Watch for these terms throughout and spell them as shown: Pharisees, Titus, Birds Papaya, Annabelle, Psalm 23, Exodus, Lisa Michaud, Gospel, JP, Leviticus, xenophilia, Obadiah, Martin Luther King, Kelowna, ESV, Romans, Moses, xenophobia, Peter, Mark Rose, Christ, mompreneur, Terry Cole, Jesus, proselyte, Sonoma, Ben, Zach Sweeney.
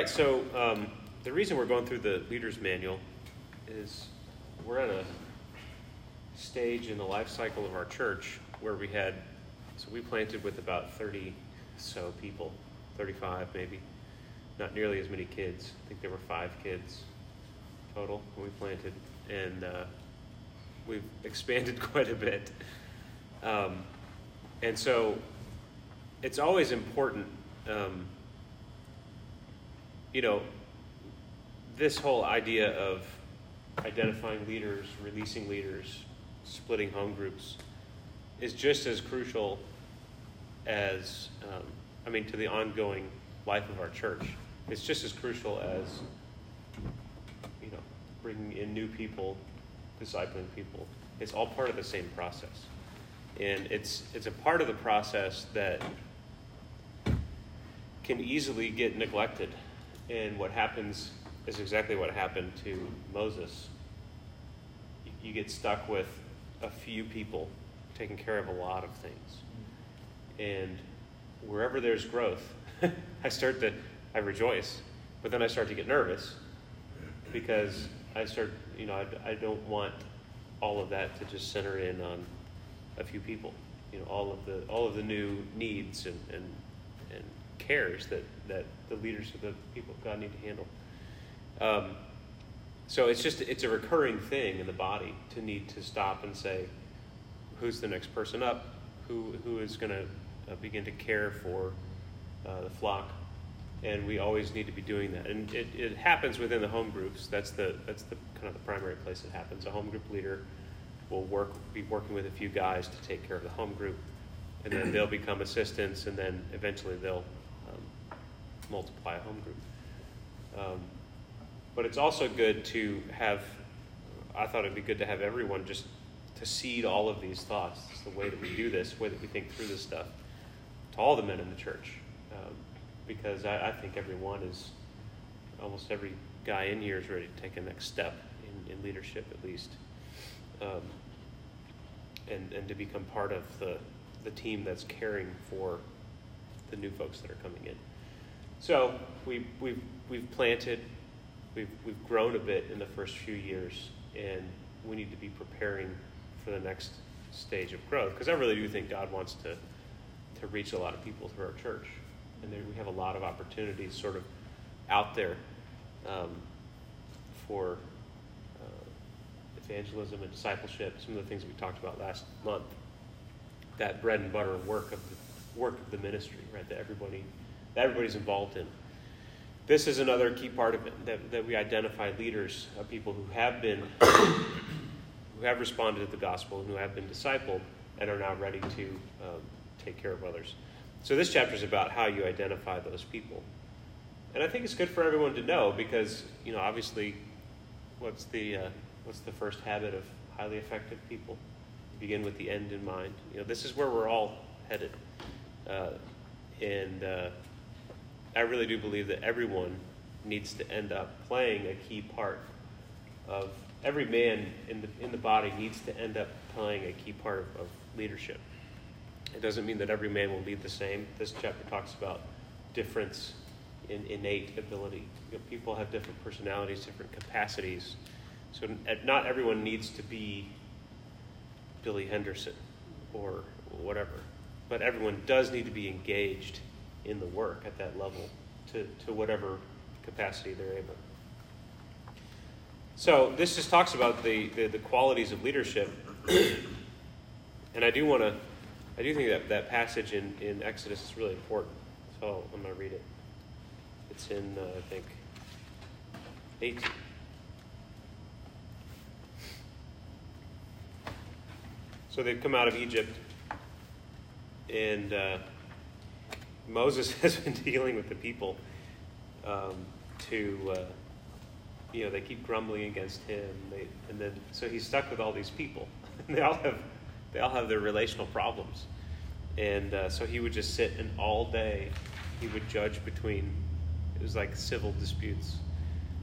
right, so the reason we're going through the Leader's Manual is we're at a stage in the life cycle of our church where we had, so we planted with about 30 so people, 35 maybe, not nearly as many kids. I think there were 5 kids total when we planted, and we've expanded quite a bit. And so it's always important, you know, this whole idea of identifying leaders, releasing leaders, splitting home groups is just as crucial as, I mean, to the ongoing life of our church. It's just as crucial as, you know, bringing in new people, discipling people. It's all part of the same process. And it's a part of the process that can easily get neglected. And what happens is exactly what happened to Moses. You get stuck with a few people taking care of a lot of things. And wherever there's growth, I rejoice, but then I start to get nervous because I don't want all of that to just center in on a few people. You know, all of the new needs and cares that the leaders of the people of God need to handle. So it's a recurring thing in the body to need to stop and say, who's the next person up? Who is going to begin to care for the flock? And we always need to be doing that. And it happens within the home groups. That's the kind of the primary place it happens. A home group leader will be working with a few guys to take care of the home group, and then they'll become assistants, and then eventually they'll multiply a home group. But it's also good to have, I thought it'd be good to have everyone just to seed all of these thoughts. It's the way that we do this, the way that we think through this stuff, to all the men in the church. Because I think almost every guy in here is ready to take a next step in leadership, at least, and to become part of the team that's caring for the new folks that are coming in. So we've planted, we've grown a bit in the first few years, and we need to be preparing for the next stage of growth, because I really do think God wants to reach a lot of people through our church. And we have a lot of opportunities sort of out there for evangelism and discipleship, some of the things we talked about last month, that bread and butter work of the ministry, right, that everybody's involved in. This is another key part of it, that we identify leaders, people who have responded to the gospel and who have been discipled and are now ready to take care of others. So this chapter is about how you identify those people. And I think it's good for everyone to know because, you know, obviously, what's the first habit of highly effective people? You begin with the end in mind. You know, this is where we're all headed. I really do believe that everyone needs to end up playing a key part of, every man in the body needs to end up playing a key part of leadership. It doesn't mean that every man will lead the same. This chapter talks about difference in innate ability. You know, people have different personalities, different capacities. So not everyone needs to be Billy Henderson or whatever. But everyone does need to be engaged in the work at that level to whatever capacity they're able. So this just talks about the qualities of leadership. And I do think that passage in Exodus is really important, so I'm going to read it. It's in, I think, 18. So they've come out of Egypt, and Moses has been dealing with the people they keep grumbling against him, so he's stuck with all these people, and they all have their relational problems. And so he would just sit and all day he would judge between, it was like civil disputes,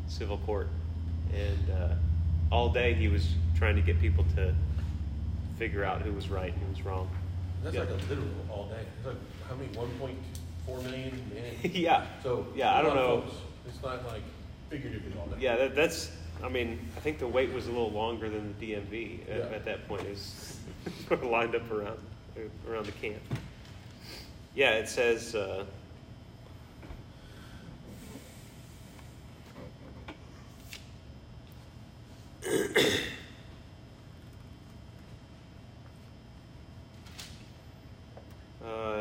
civil court. And all day he was trying to get people to figure out who was right and who was wrong. That's like a literal all day. It's like, how many, 1.4 million men? Yeah. So yeah, I don't know. Folks. It's not like figuratively all that. Yeah, that's. I mean, I think the wait was a little longer than the DMV at that point. Is lined up around the camp. Yeah, it says.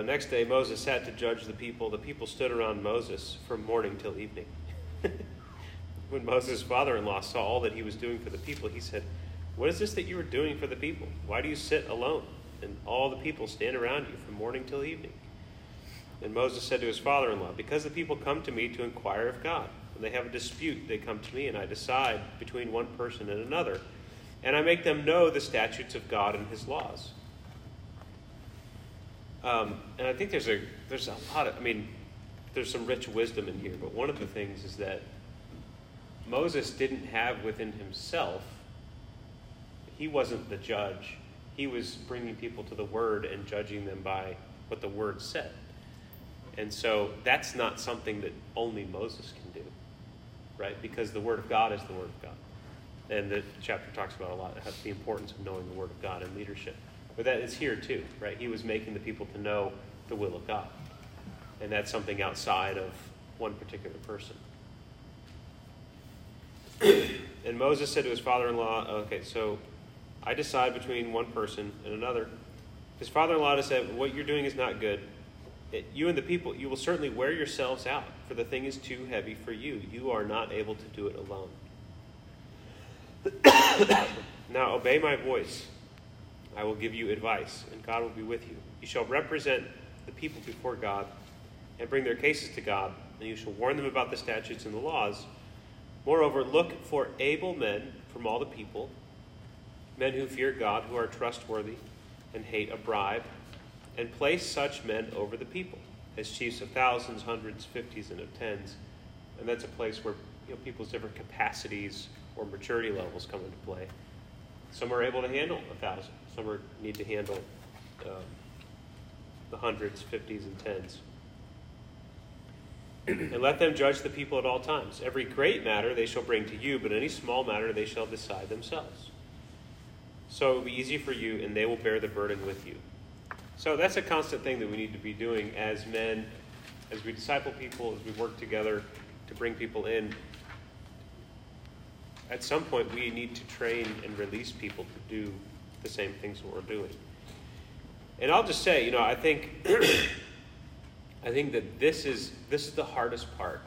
Next day, Moses sat to judge the people. The people stood around Moses from morning till evening. When Moses' father-in-law saw all that he was doing for the people, he said, "What is this that you are doing for the people? Why do you sit alone? And all the people stand around you from morning till evening." And Moses said to his father-in-law, "Because the people come to me to inquire of God. When they have a dispute, they come to me, and I decide between one person and another. And I make them know the statutes of God and his laws." And I think there's a lot of, I mean, there's some rich wisdom in here. But one of the things is that Moses didn't have within himself, he wasn't the judge. He was bringing people to the Word and judging them by what the Word said. And so that's not something that only Moses can do, right? Because the Word of God is the Word of God. And the chapter talks about a lot about the importance of knowing the Word of God in leadership. But that is here too, right? He was making the people to know the will of God. And that's something outside of one particular person. And Moses said to his father-in-law, okay, so I decide between one person and another. His father-in-law said, "What you're doing is not good. You and the people, you will certainly wear yourselves out, for the thing is too heavy for you. You are not able to do it alone. Now obey my voice. I will give you advice, and God will be with you. You shall represent the people before God and bring their cases to God, and you shall warn them about the statutes and the laws. Moreover, look for able men from all the people, men who fear God, who are trustworthy and hate a bribe, and place such men over the people, as chiefs of thousands, hundreds, fifties, and of tens." And that's a place where, you know, people's different capacities or maturity levels come into play. Some are able to handle 1,000. Some need to handle the hundreds, fifties, and tens. "And let them judge the people at all times. Every great matter they shall bring to you, but any small matter they shall decide themselves. So it will be easy for you, and they will bear the burden with you." So that's a constant thing that we need to be doing as men, as we disciple people, as we work together to bring people in. At some point, we need to train and release people to do the same things that we're doing. And I'll just say, you know, I think I think that this is the hardest part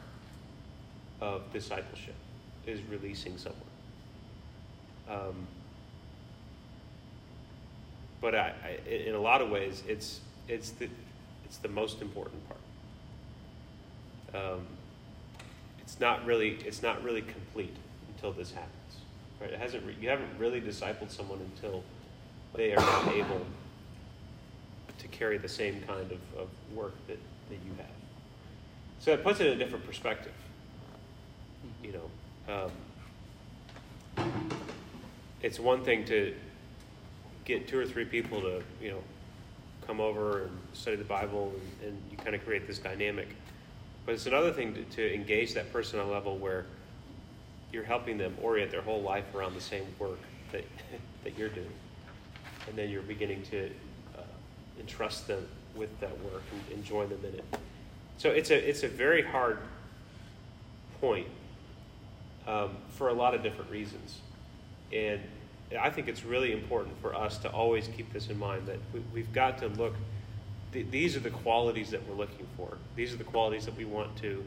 of discipleship, is releasing someone. But in a lot of ways, it's the most important part. It's not really complete until this happens, right? You haven't really discipled someone until they are not able to carry the same kind of work that you have. So it puts it in a different perspective, you know. It's one thing to get 2 or 3 people to, you know, come over and study the Bible, and you kind of create this dynamic. But it's another thing to engage that person on a level where you're helping them orient their whole life around the same work that you're doing. And then you're beginning to entrust them with that work and join them in it. So it's a very hard point for a lot of different reasons. And I think it's really important for us to always keep this in mind, that we've got to look. These are the qualities that we're looking for. These are the qualities that we want to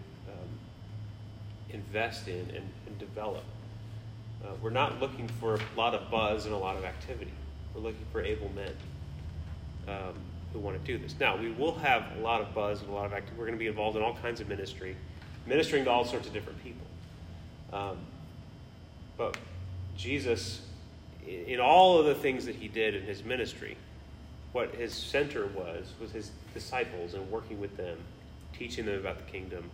invest in and develop. We're not looking for a lot of buzz and a lot of activity. We're looking for able men who want to do this. Now, we will have a lot of buzz and a lot of activity. We're going to be involved in all kinds of ministry, ministering to all sorts of different people. But Jesus, in all of the things that he did in his ministry, what his center was his disciples and working with them, teaching them about the kingdom,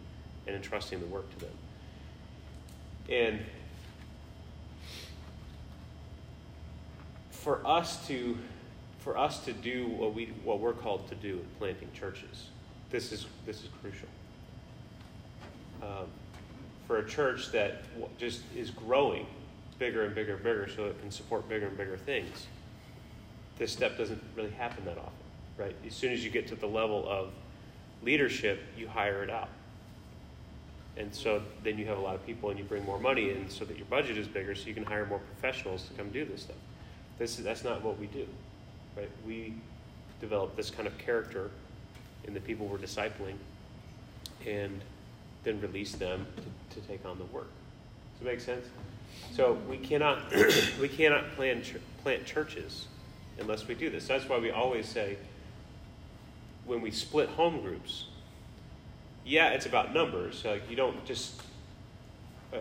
and entrusting the work to them. And for us to do what we're called to do in planting churches, this is crucial. for a church that just is growing bigger and bigger and bigger so it can support bigger and bigger things. This step doesn't really happen that often, right? As soon as you get to the level of leadership, you hire it out. And so then you have a lot of people and you bring more money in so that your budget is bigger so you can hire more professionals to come do this stuff. That's not what we do, right? We develop this kind of character in the people we're discipling and then release them to take on the work. Does that make sense? So we cannot plant churches unless we do this. That's why we always say when we split home groups, yeah, it's about numbers. Like you don't just,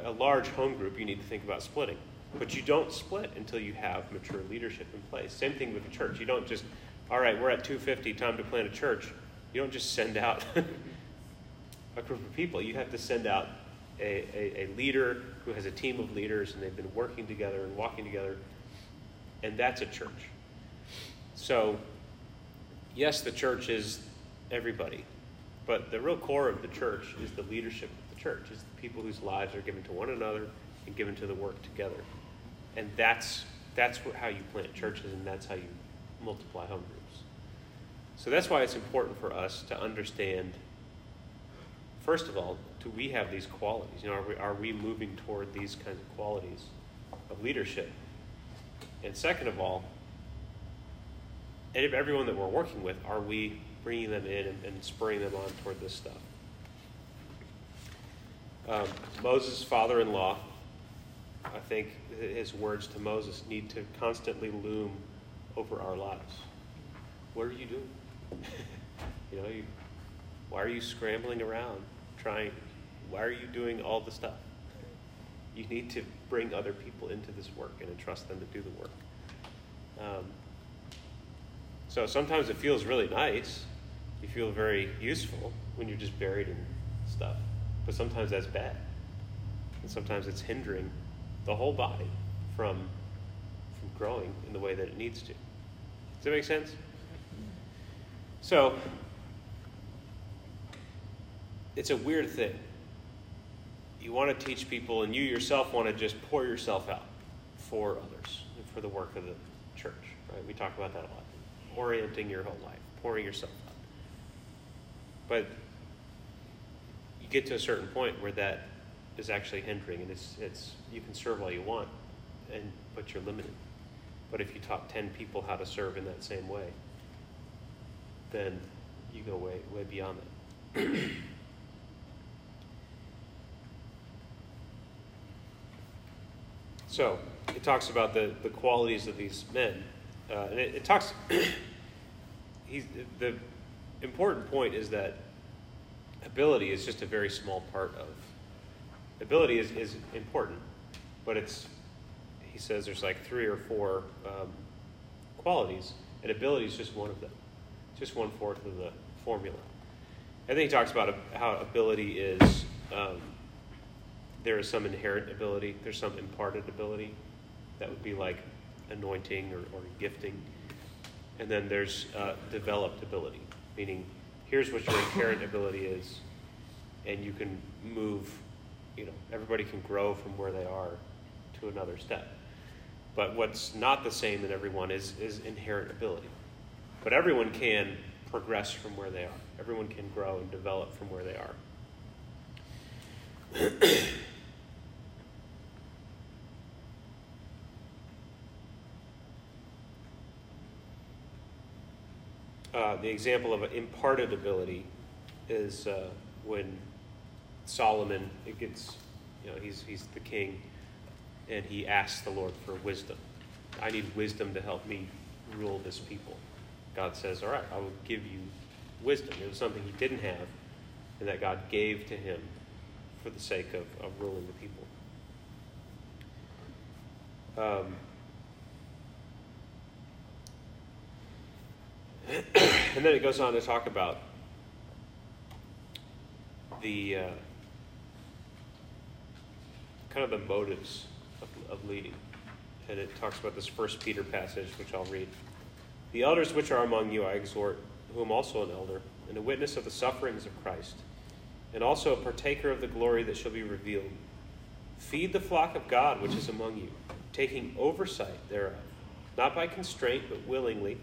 a large home group, you need to think about splitting. But you don't split until you have mature leadership in place. Same thing with the church. You don't just, all right, we're at 250, time to plant a church. You don't just send out a group of people. You have to send out a leader who has a team of leaders, and they've been working together and walking together, and that's a church. So, yes, the church is everybody, but the real core of the church is the leadership of the church. It's the people whose lives are given to one another and given to the work together. And that's how you plant churches, and that's how you multiply home groups. So that's why it's important for us to understand, first of all, do we have these qualities? You know, are we moving toward these kinds of qualities of leadership? And second of all, everyone that we're working with, are we bringing them in and spurring them on toward this stuff? Moses' father-in-law, I think his words to Moses need to constantly loom over our lives. What are you doing? You know, why are you scrambling around trying? Why are you doing all the stuff? You need to bring other people into this work and entrust them to do the work. So sometimes it feels really nice. You feel very useful when you're just buried in stuff. But sometimes that's bad. And sometimes it's hindering the whole body from growing in the way that it needs to. Does that make sense? So it's a weird thing. You want to teach people, and you yourself want to just pour yourself out for others and for the work of the church, right? We talk about that a lot. Orienting your whole life, pouring yourself out. But you get to a certain point where that is actually hindering, and it's you can serve all you want, but you're limited. But if you taught 10 people how to serve in that same way, then you go way beyond that. So it talks about the qualities of these men. And it talks, the important point is that ability is just a very small part of, ability is important, but he says there's like 3 or 4 qualities, and ability is just one of them. It's just 1/4 of the formula. And then he talks about how ability is, there is some inherent ability, there's some imparted ability, that would be like anointing or gifting. And then there's developed ability, meaning here's what your inherent ability is, and you can move, you know, everybody can grow from where they are to another step. But what's not the same in everyone is inherent ability. But everyone can progress from where they are. Everyone can grow and develop from where they are. The example of an imparted ability is when Solomon, it gets, you know, he's the king, and he asks the Lord for wisdom. I need wisdom to help me rule this people. God says, all right, I will give you wisdom. It was something he didn't have, and that God gave to him for the sake of ruling the people. And then it goes on to talk about the kind of the motives of leading. And it talks about this 1 Peter passage, which I'll read. The elders which are among you I exhort, who am also an elder, and a witness of the sufferings of Christ, and also a partaker of the glory that shall be revealed. Feed the flock of God which is among you, taking oversight thereof, not by constraint, but willingly,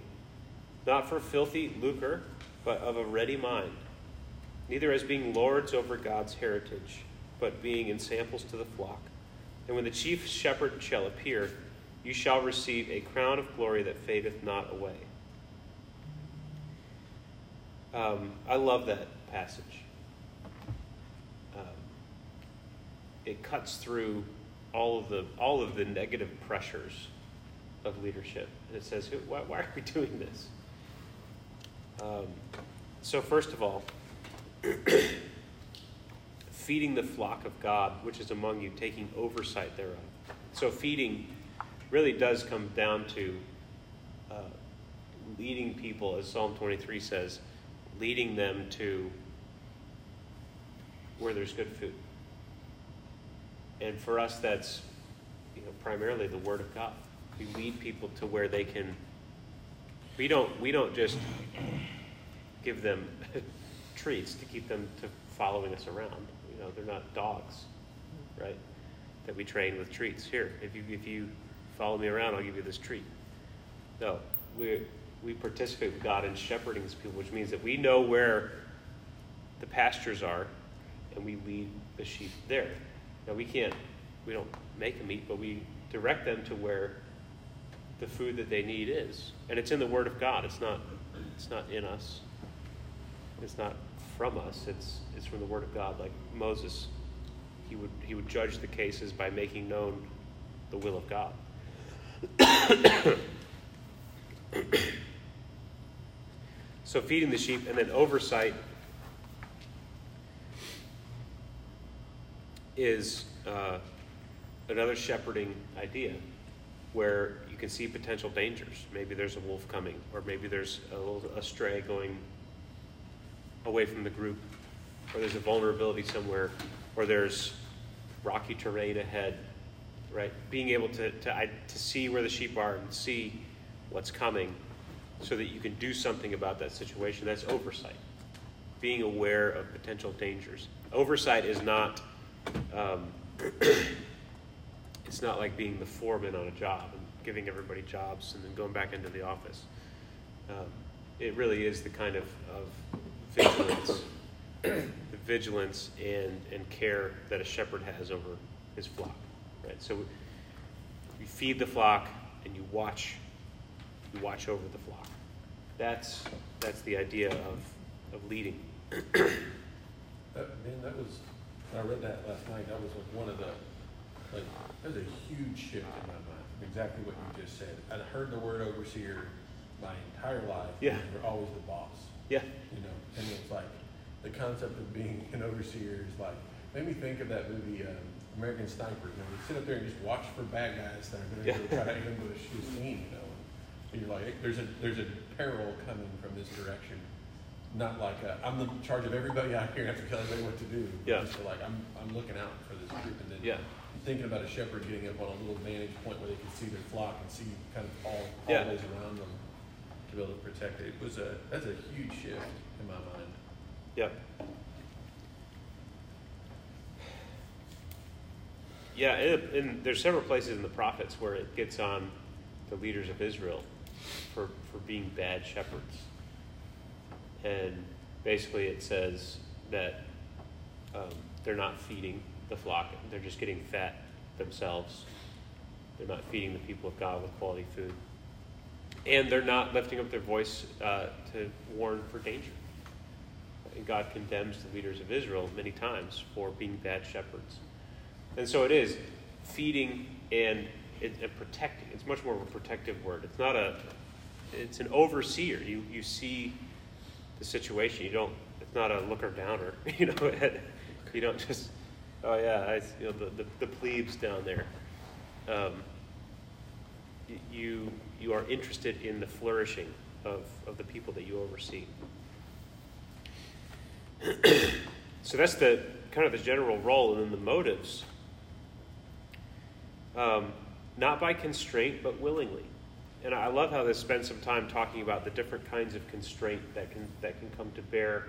not for filthy lucre, but of a ready mind, neither as being lords over God's heritage, but being in samples to the flock. And when the chief shepherd shall appear, you shall receive a crown of glory that fadeth not away. I love that passage. It cuts through all of the negative pressures of leadership. And it says, why are we doing this? So first of all, feeding the flock of God, which is among you, taking oversight thereof. So feeding really does come down to leading people, as Psalm 23 says, leading them to where there's good food. And for us, that's primarily the Word of God. We lead people to where they can. We don't just give them treats to keep them to following us around. They're not dogs, right? That we train with treats. Here, if you follow me around, I'll give you this treat. No, we participate with God in shepherding these people, which means that we know where the pastures are, and we lead the sheep there. Now we don't make them eat, but we direct them to where the food that they need is. And it's in the Word of God. It's not in us. It's not from us. It's from the Word of God. Like Moses, he would judge the cases by making known the will of God. So feeding the sheep, and then oversight is another shepherding idea where you can see potential dangers. Maybe there's a wolf coming, or maybe there's a stray going away from the group, or there's a vulnerability somewhere, or there's rocky terrain ahead, right? Being able to see where the sheep are and see what's coming so that you can do something about that situation. That's oversight, being aware of potential dangers. Oversight is not... it's not like being the foreman on a job and giving everybody jobs and then going back into the office. It really is the kind of vigilance, the vigilance and care that a shepherd has over his flock, right? So you feed the flock and you watch over the flock. That's the idea of leading. I read that last night. That was that was a huge shift in my mind from exactly what you just said. I'd heard the word overseer my entire life. Yeah. You were always the boss. Yeah. And it's like the concept of being an overseer is like, made me think of that movie, American Sniper. You sit up there and just watch for bad guys that are going to try to ambush his team, And you're like, there's a peril coming from this direction. Not like I'm in charge of everybody out here and have to tell everybody what to do. Yeah. Just like I'm looking out for this group, and then thinking about a shepherd getting up on a little vantage point where they can see their flock and see kind of all those around them to be able to protect it. That's a huge shift in my mind. Yeah. Yeah, and there's several places in the prophets where it gets on the leaders of Israel for being bad shepherds. And basically it says that they're not feeding the flock. They're just getting fat themselves. They're not feeding the people of God with quality food. And they're not lifting up their voice to warn for danger. And God condemns the leaders of Israel many times for being bad shepherds. And so it is feeding and protecting. It's much more of a protective word. It's not it's an overseer. You see the situation. It's not a looker downer. You don't just, the plebes down there. You are interested in the flourishing of the people that you oversee. So that's the kind of the general role, and then the motives. Not by constraint, but willingly. And I love how this spends some time talking about the different kinds of constraint that can come to bear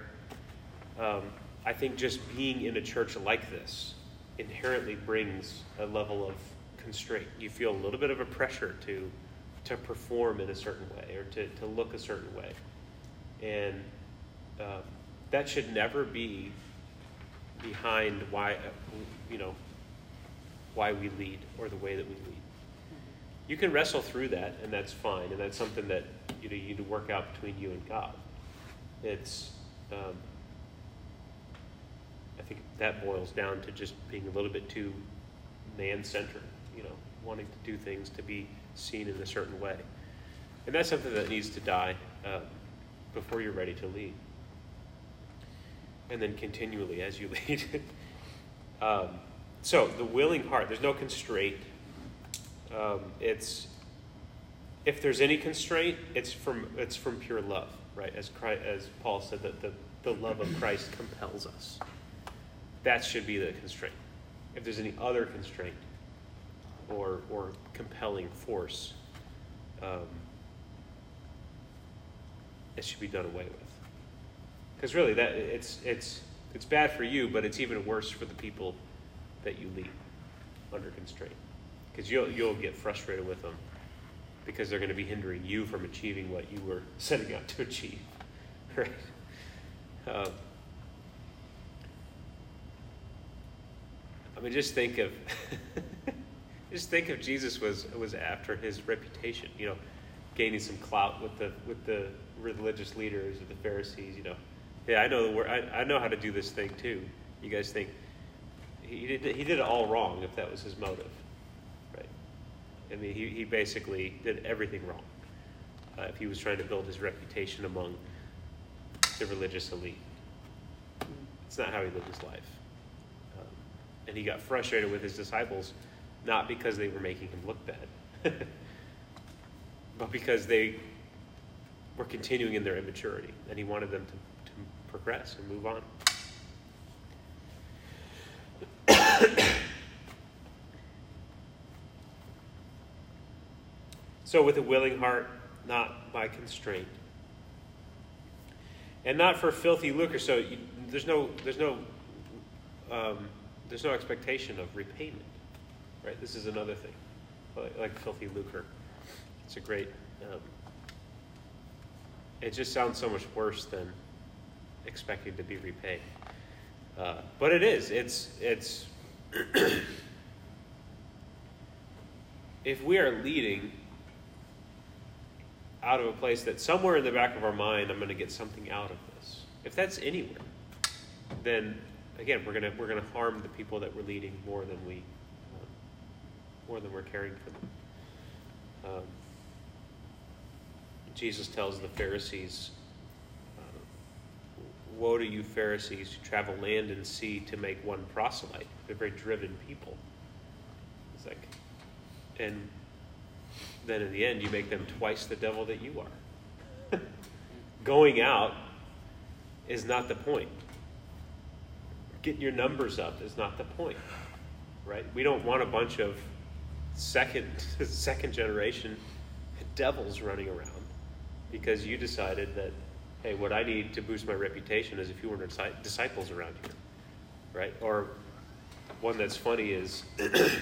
I think just being in a church like this inherently brings a level of constraint. You feel a little bit of a pressure to perform in a certain way or to look a certain way. And that should never be behind why we lead or the way that we lead. You can wrestle through that, and that's fine, and that's something that you need to work out between you and God. It's I think that boils down to just being a little bit too man-centered, wanting to do things to be seen in a certain way. And that's something that needs to die before you're ready to lead. And then continually as you lead. So the willing heart, there's no constraint. If there's any constraint, it's from pure love, right? As Paul said, that the love of Christ compels us. That should be the constraint. If there's any other constraint or compelling force, it should be done away with. Because really, that it's bad for you, but it's even worse for the people that you lead under constraint. Because you'll get frustrated with them because they're going to be hindering you from achieving what you were setting out to achieve, right? Just think of Jesus was after his reputation, gaining some clout with the religious leaders or the Pharisees, Yeah, I know the word. I know how to do this thing too. You guys think he did it all wrong if that was his motive, right? I mean, he basically did everything wrong if he was trying to build his reputation among the religious elite. It's not how he lived his life, and he got frustrated with his disciples, not because they were making him look bad, but because they were continuing in their immaturity, and he wanted them to progress and move on. So with a willing heart, not by constraint. And not for filthy lucre, so there's no expectation of repayment, right? This is another thing, like filthy lucre. It's a great, it just sounds so much worse than expecting to be repaid. But it is. It's if we are leading out of a place that somewhere in the back of our mind, I'm going to get something out of this. If that's anywhere, then again, we're going to harm the people that we're leading more than we're caring for them. Jesus tells the Pharisees, woe to you Pharisees who travel land and sea to make one proselyte. They're very driven people. It's like, and then in the end, you make them twice the devil that you are. Going out is not the point. Getting your numbers up is not the point, right? We don't want a bunch of second generation devils running around because you decided that, hey, what I need to boost my reputation is if you weren't disciples around here, right? Or one that's funny is, a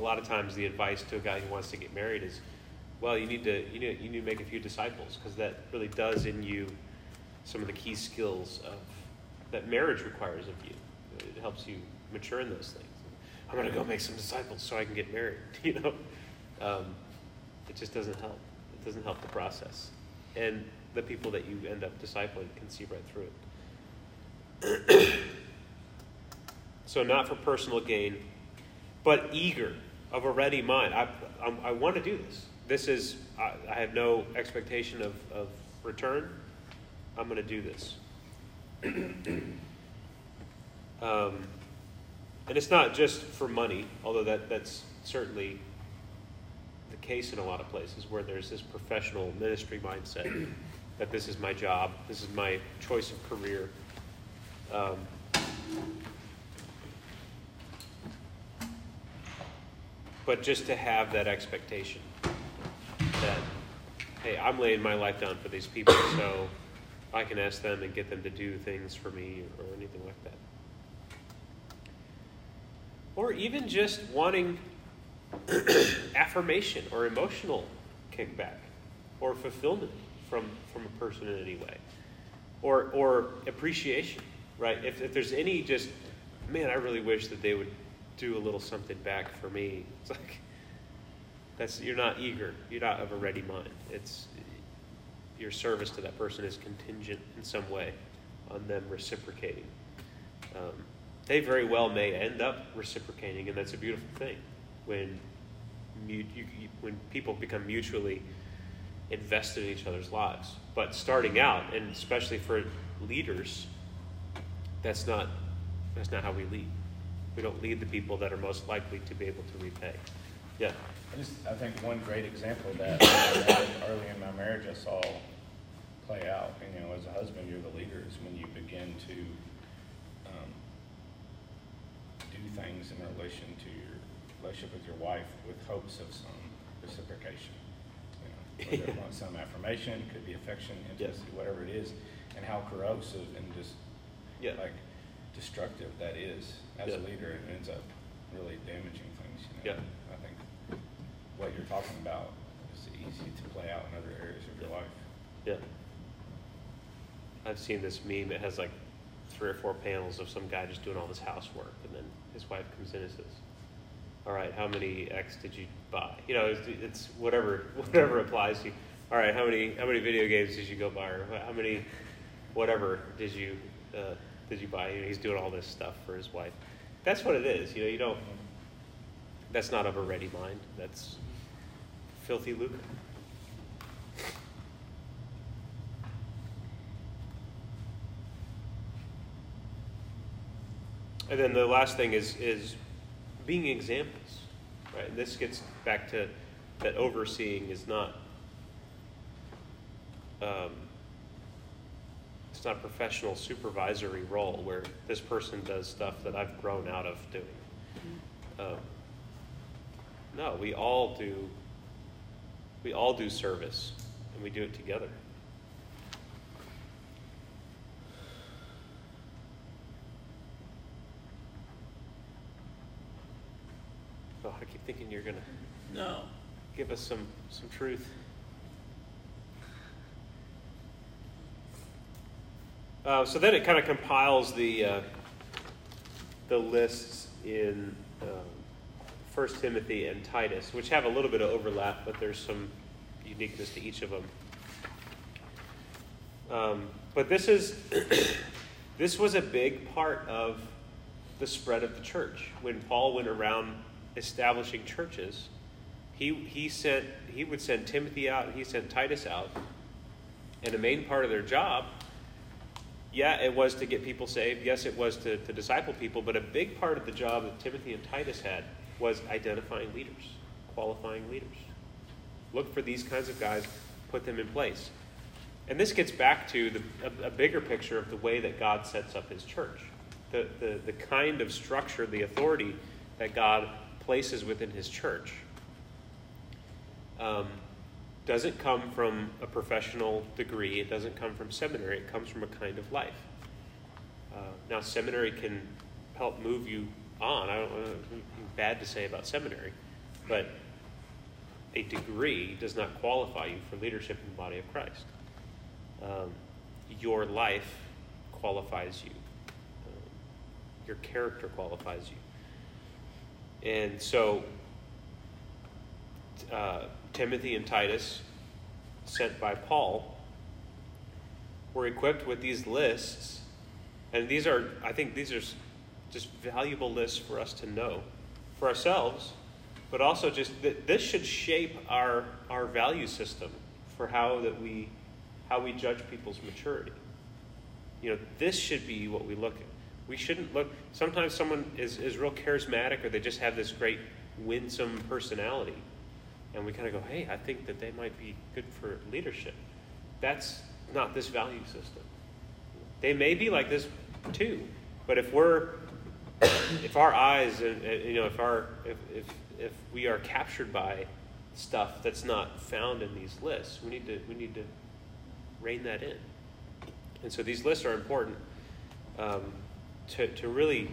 lot of times the advice to a guy who wants to get married is, well, you need to make a few disciples because that really does in you some of the key skills that marriage requires of you. It helps you mature in those things. I'm going to go make some disciples so I can get married, It just doesn't help. It doesn't help the process. And the people that you end up discipling can see right through it. So not for personal gain, but eager, of a ready mind. I want to do this. This is, I have no expectation of return. I'm going to do this. And it's not just for money, although that's certainly the case in a lot of places where there's this professional ministry mindset that this is my job, this is my choice of career. But just to have that expectation that, hey, I'm laying my life down for these people, so I can ask them and get them to do things for me or anything like that. Or even just wanting affirmation or emotional kickback or fulfillment from a person in any way. Or appreciation, right? If there's any just, man, I really wish that they would do a little something back for me. It's like, that's, you're not eager. You're not of a ready mind. It's, your service to that person is contingent in some way on them reciprocating. They very well may end up reciprocating, and that's a beautiful thing. When people become mutually invested in each other's lives. But starting out, and especially for leaders, that's not how we lead. We don't lead the people that are most likely to be able to repay. Yeah. I think one great example of that early in my marriage I saw play out. You know, as a husband, you're the leader. Is when you begin to do things in relation to your relationship with your wife, with hopes of some reciprocation. Whether it wants some affirmation, it could be affection, intimacy, whatever it is, and how corrosive and just destructive that is. As a leader, it ends up really damaging things. You know? Yeah. I think what you're talking about is easy to play out in other areas of your life. Yeah. I've seen this meme. It has like 3 or 4 panels of some guy just doing all this housework, and then his wife comes in and says, all right, how many eggs did you buy? You know, it's whatever applies to you. All right, how many video games did you go buy? Or how many whatever did you buy? You know, he's doing all this stuff for his wife. That's what it is. You know, that's not of a ready mind. That's filthy lucre. And then the last thing is being examples, right? And this gets back to that overseeing is not, it's not a professional supervisory role where this person does stuff that I've grown out of doing. No, we all do service, and we do it together. Oh, I keep thinking you're going to give us some truth. So then it kind of compiles the lists in 1 Timothy and Titus, which have a little bit of overlap, but there's some uniqueness to each of them. But this was a big part of the spread of the church. When Paul went around establishing churches, he would send Timothy out, and he sent Titus out, and the main part of their job, it was to get people saved, it was to disciple people, but a big part of the job that Timothy and Titus had was identifying leaders, qualifying leaders. Look for these kinds of guys, put them in place. And this gets back to a bigger picture of the way that God sets up his church, the kind of structure, the authority that God places within his church doesn't come from a professional degree. It doesn't come from seminary. It comes from a kind of life. Now, seminary can help move you on. I don't want anything bad to say about seminary, but a degree does not qualify you for leadership in the body of Christ. Your life qualifies you. Your character qualifies you. And so Timothy and Titus, sent by Paul, were equipped with these lists. And I think these are just valuable lists for us to know for ourselves, but also just this should shape our value system for how we judge people's maturity. You know, this should be what we look at. We shouldn't look. Sometimes someone is real charismatic, or they just have this great winsome personality, and we kind of go, hey, I think that they might be good for leadership. That's not this value system. They may be like this too, but if our eyes, you know, if we are captured by stuff that's not found in these lists, we need to rein that in. And so these lists are important to really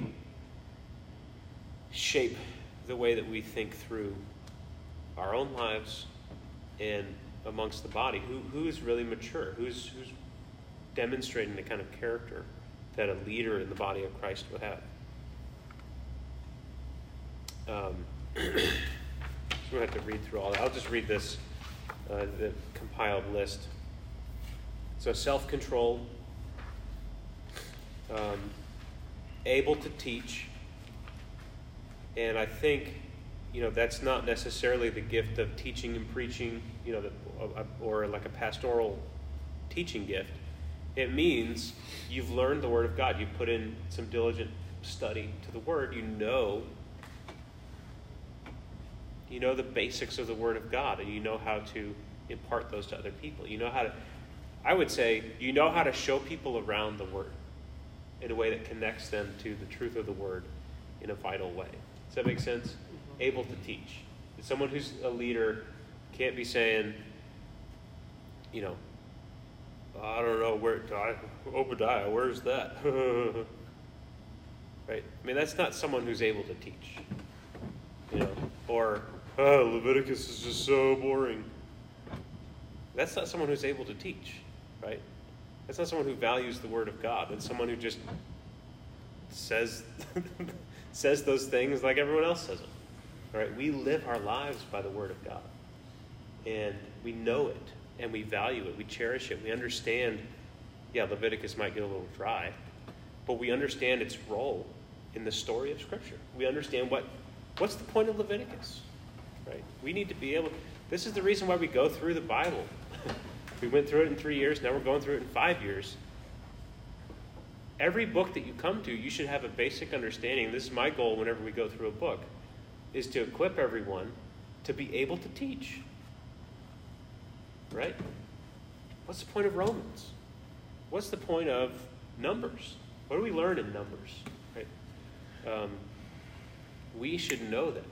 shape the way that we think through our own lives and amongst the body. Who is really mature? Who's demonstrating the kind of character that a leader in the body of Christ would have? So we'll have to read through all that. I'll just read this, the compiled list. So self-control, able to teach, and I think, you know, that's not necessarily the gift of teaching and preaching, you know, or like a pastoral teaching gift. It means you've learned the Word of God. You put in some diligent study to the Word. You know the basics of the Word of God, and you know how to impart those to other people. You know how to, I would say, you know how to show people around the Word in a way that connects them to the truth of the Word in a vital way. Does that make sense? Mm-hmm. Able to teach. Someone who's a leader can't be saying, you know, I don't know where, Obadiah, where's that? Right? I mean, that's not someone who's able to teach. You know, or, Leviticus is just so boring. That's not someone who's able to teach, right? That's not someone who values the Word of God. That's someone who just says those things like everyone else says them. All right? We live our lives by the Word of God. And we know it, and we value it, we cherish it, we understand, yeah, Leviticus might get a little dry, but we understand its role in the story of Scripture. We understand what's the point of Leviticus, right? We need to be able, this is the reason why we go through the Bible. We went through it in 3 years, now we're going through it in 5 years. Every book that you come to, you should have a basic understanding. This is my goal whenever we go through a book, is to equip everyone to be able to teach. Right? What's the point of Romans? What's the point of Numbers? What do we learn in Numbers? Right? We should know that.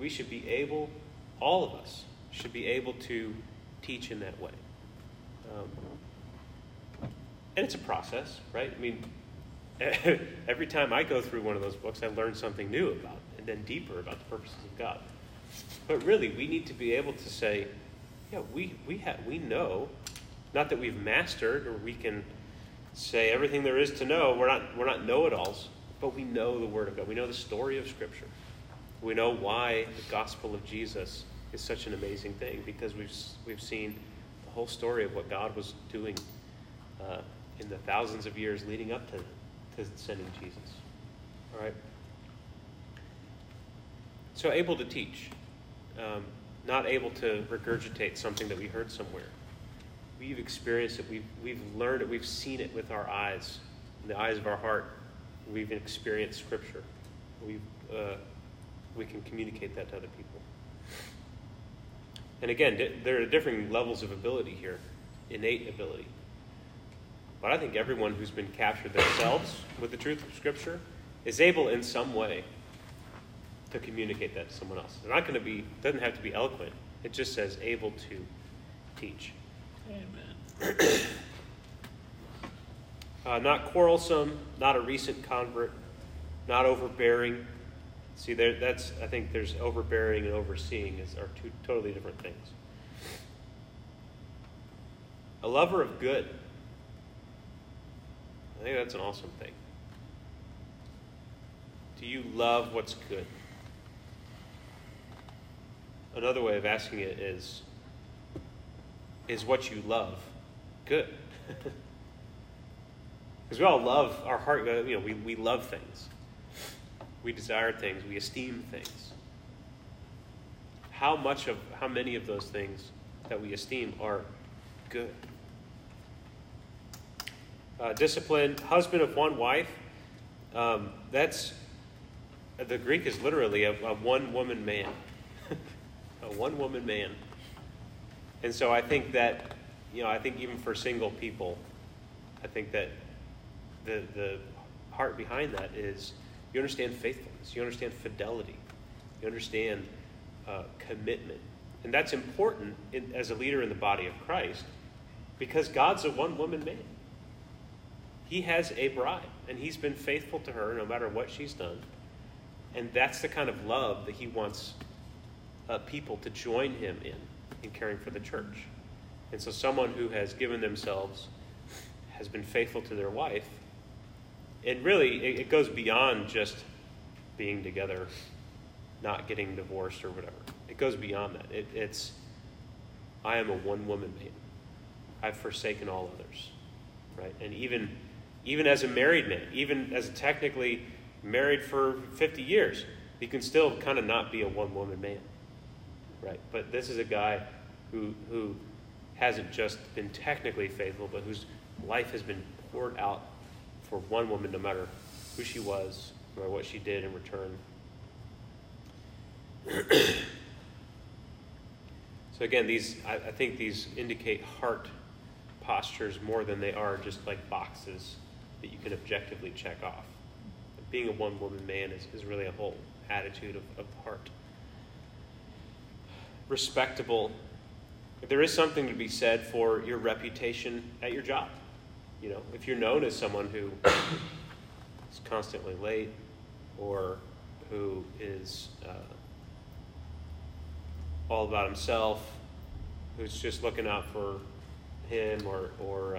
We should be able, all of us, should be able to teach in that way. And it's a process, right? I mean, every time I go through one of those books, I learn something new about it, and then deeper about the purposes of God. But really, we need to be able to say, yeah, we know, not that we've mastered or we can say everything there is to know. We're not know-it-alls, but we know the Word of God. We know the story of Scripture. We know why the gospel of Jesus is such an amazing thing, because we've seen the whole story of what God was doing in the thousands of years leading up to sending Jesus. All right. So able to teach. Not able to regurgitate something that we heard somewhere. We've experienced it. We've learned it. We've seen it with our eyes, in the eyes of our heart. We've experienced Scripture. We can communicate that to other people. And again, there are different levels of ability here, innate ability. But I think everyone who's been captured themselves with the truth of Scripture is able in some way to communicate that to someone else. They're not going to be, doesn't have to be eloquent. It just says able to teach. Amen. Not quarrelsome, not a recent convert, not overbearing. See, I think there's overbearing and overseeing are two totally different things. A lover of good. I think that's an awesome thing. Do you love what's good? Another way of asking it is what you love good? Because we all love our heart, you know, we love things. We desire things, we esteem things. How many of those things that we esteem are good? Discipline, husband of one wife, that's, the Greek is literally a one-woman man. A one-woman man. And so I think that, you know, I think even for single people, I think that the heart behind that is you understand faithfulness, you understand fidelity, you understand commitment. And that's important as a leader in the body of Christ, because God's a one-woman man. He has a bride, and he's been faithful to her no matter what she's done. And that's the kind of love that he wants people to join him in caring for the church. And so someone who has given themselves, has been faithful to their wife, and really it goes beyond just being together, not getting divorced or whatever. It goes beyond that. It's, I am a one-woman man. I've forsaken all others, right? And even as a married man, even as technically married for 50 years, you can still kind of not be a one-woman man, right? But this is a guy who hasn't just been technically faithful, but whose life has been poured out for one woman, no matter who she was, no matter what she did in return. So again, I think these indicate heart postures more than they are just like boxes that you can objectively check off. Being a one-woman man is really a whole attitude of the heart. Respectable. There is something to be said for your reputation at your job. You know, if you're known as someone who is constantly late, or who is all about himself, who's just looking out for him, or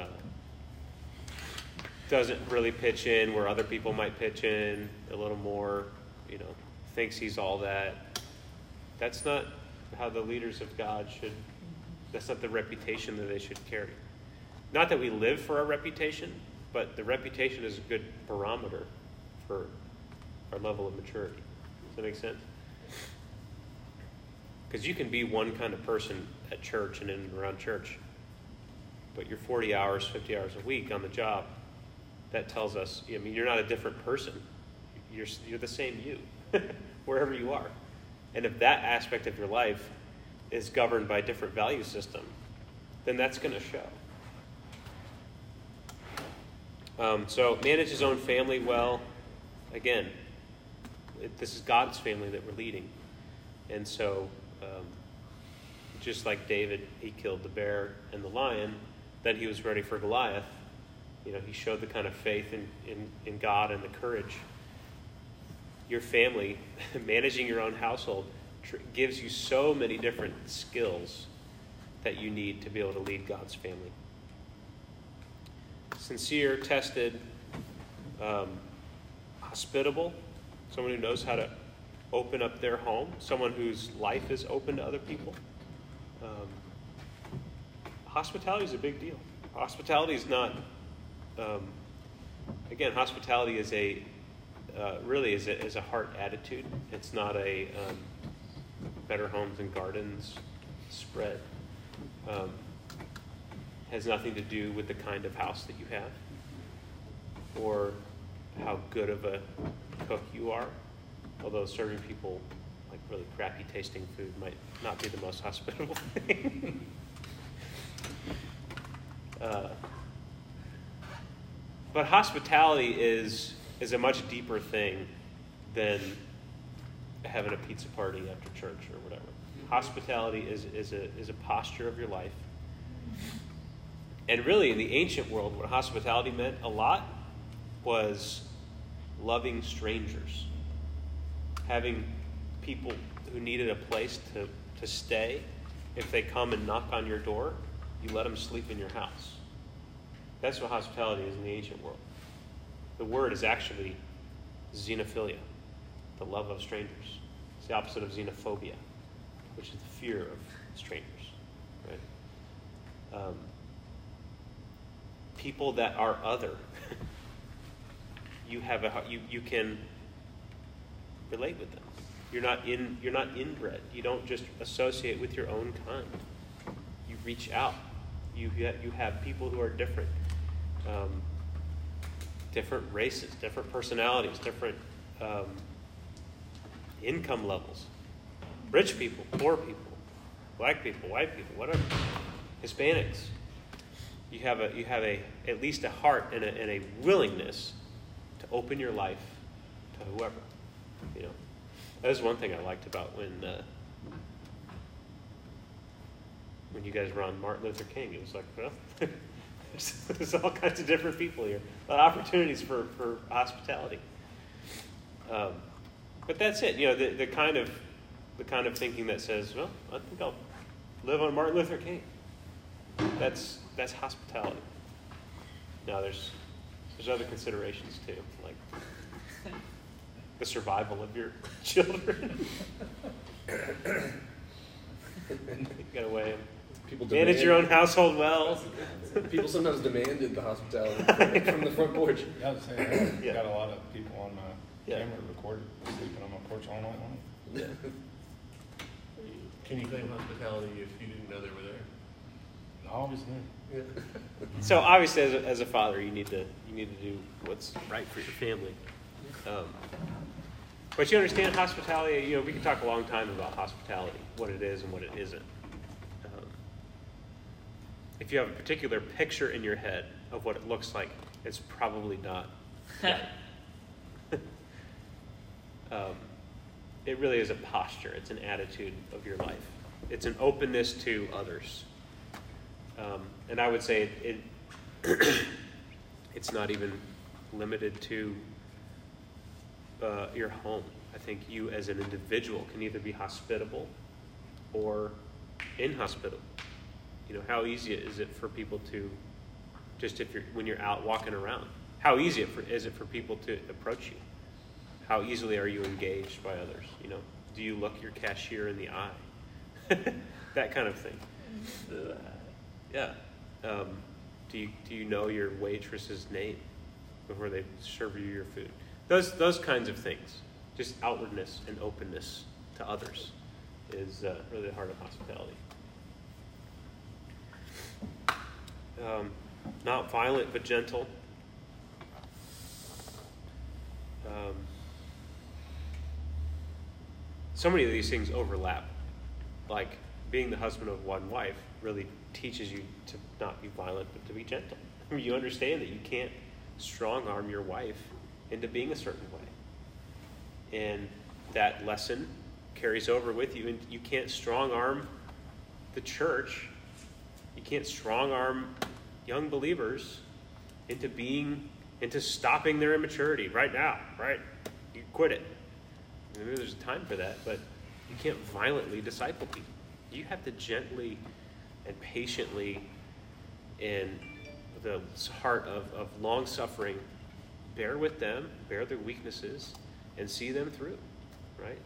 doesn't really pitch in where other people might pitch in a little more, you know, thinks he's all that. That's not how the leaders of God should, that's not the reputation that they should carry. Not that we live for our reputation, but the reputation is a good barometer for our level of maturity. Does that make sense? Because you can be one kind of person at church and in and around church, but you're 40 hours, 50 hours a week on the job. That tells us, I mean, you're not a different person. You're the same you, wherever you are. And if that aspect of your life is governed by a different value system, then that's going to show. So manage his own family well. Again, this is God's family that we're leading. And so just like David, he killed the bear and the lion. Then he was ready for Goliath. You know, he showed the kind of faith in God and the courage. Your family, managing your own household, gives you so many different skills that you need to be able to lead God's family. Sincere, tested, hospitable, someone who knows how to open up their home, someone whose life is open to other people. Hospitality is a big deal. Hospitality is not... again, hospitality is a heart attitude. It's not a Better Homes and Gardens spread. Has nothing to do with the kind of house that you have, or how good of a cook you are. Although serving people like really crappy tasting food might not be the most hospitable thing. But hospitality is a much deeper thing than having a pizza party after church or whatever. Hospitality is a posture of your life. And really, in the ancient world, what hospitality meant a lot was loving strangers, having people who needed a place to stay. If they come and knock on your door, you let them sleep in your house. That's what hospitality is in the ancient world. The word is actually xenophilia, the love of strangers. It's the opposite of xenophobia, which is the fear of strangers. Right? People that are other, you can relate with them. You're not inbred. You don't just associate with your own kind. You reach out. You have people who are different. Different races, different personalities, different income levels. Rich people, poor people, black people, white people, whatever. Hispanics. You have at least a heart and a willingness to open your life to whoever. You know, that was one thing I liked about when you guys were on Martin Luther King. It was like, well, There's all kinds of different people here. A lot of opportunities for hospitality. But that's it. You know, the kind of thinking that says, well, I think I'll live on Martin Luther King. That's hospitality. Now, there's other considerations too, like the survival of your children. You gotta weigh them. Manage your own household well. People sometimes demanded the hospitality from the front porch. Yeah, I would say I've got a lot of people on my camera recorded sleeping on my porch all night long. Yeah. Can you claim hospitality if you didn't know they were there? Obviously. Yeah. So obviously, as a father, you need to do what's right for your family. But you understand hospitality. You know, we could talk a long time about hospitality, what it is and what it isn't. If you have a particular picture in your head of what it looks like, it's probably not right. It really is a posture. It's an attitude of your life. It's an openness to others. And I would say it's not even limited to your home. I think you as an individual can either be hospitable or inhospitable. You know, how easy is it for people to, just when you're out walking around, how easy is it for people to approach you? How easily are you engaged by others? You know, do you look your cashier in the eye? That kind of thing. Yeah. Do you know your waitress's name before they serve you your food? Those kinds of things, just outwardness and openness to others, is really the heart of hospitality. Not violent, but gentle. So many of these things overlap. Like being the husband of one wife really teaches you to not be violent, but to be gentle. I mean, you understand that you can't strong arm your wife into being a certain way. And that lesson carries over with you. And you can't strong arm the church. You can't strong arm young believers into stopping their immaturity right now, right? You quit it. Maybe there's a time for that, but you can't violently disciple people. You have to gently and patiently, in the heart of long suffering, bear with them, bear their weaknesses, and see them through, right?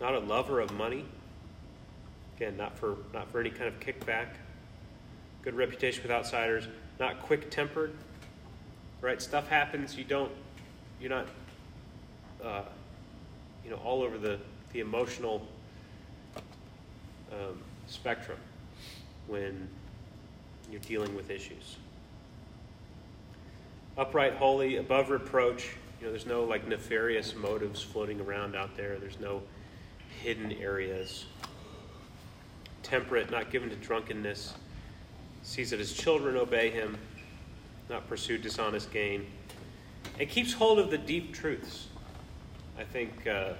Not a lover of money. Again, not for any kind of kickback. Good reputation with outsiders. Not quick-tempered, right? Stuff happens. You're not all over the emotional spectrum when you're dealing with issues. Upright, holy, above reproach. You know, there's no like nefarious motives floating around out there. There's no hidden areas. Temperate, not given to drunkenness. Sees that his children obey him, not pursue dishonest gain. It keeps hold of the deep truths. I think the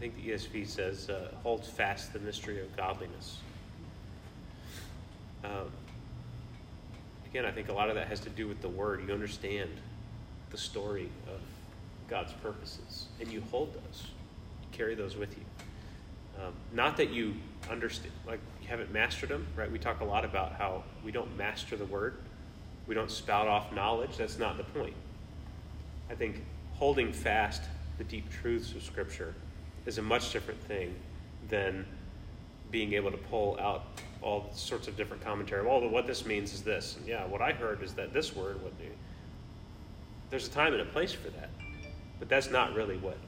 ESV says, holds fast the mystery of godliness. Again, I think a lot of that has to do with the word. You understand the story of God's purposes, and you hold those. You carry those with you. Not that you understand, like you haven't mastered them, right? We talk a lot about how we don't master the word. We don't spout off knowledge. That's not the point. I think holding fast the deep truths of Scripture is a much different thing than being able to pull out all sorts of different commentary. Well, what this means is this. And yeah, what I heard is that this word would do. There's a time and a place for that. But that's not really what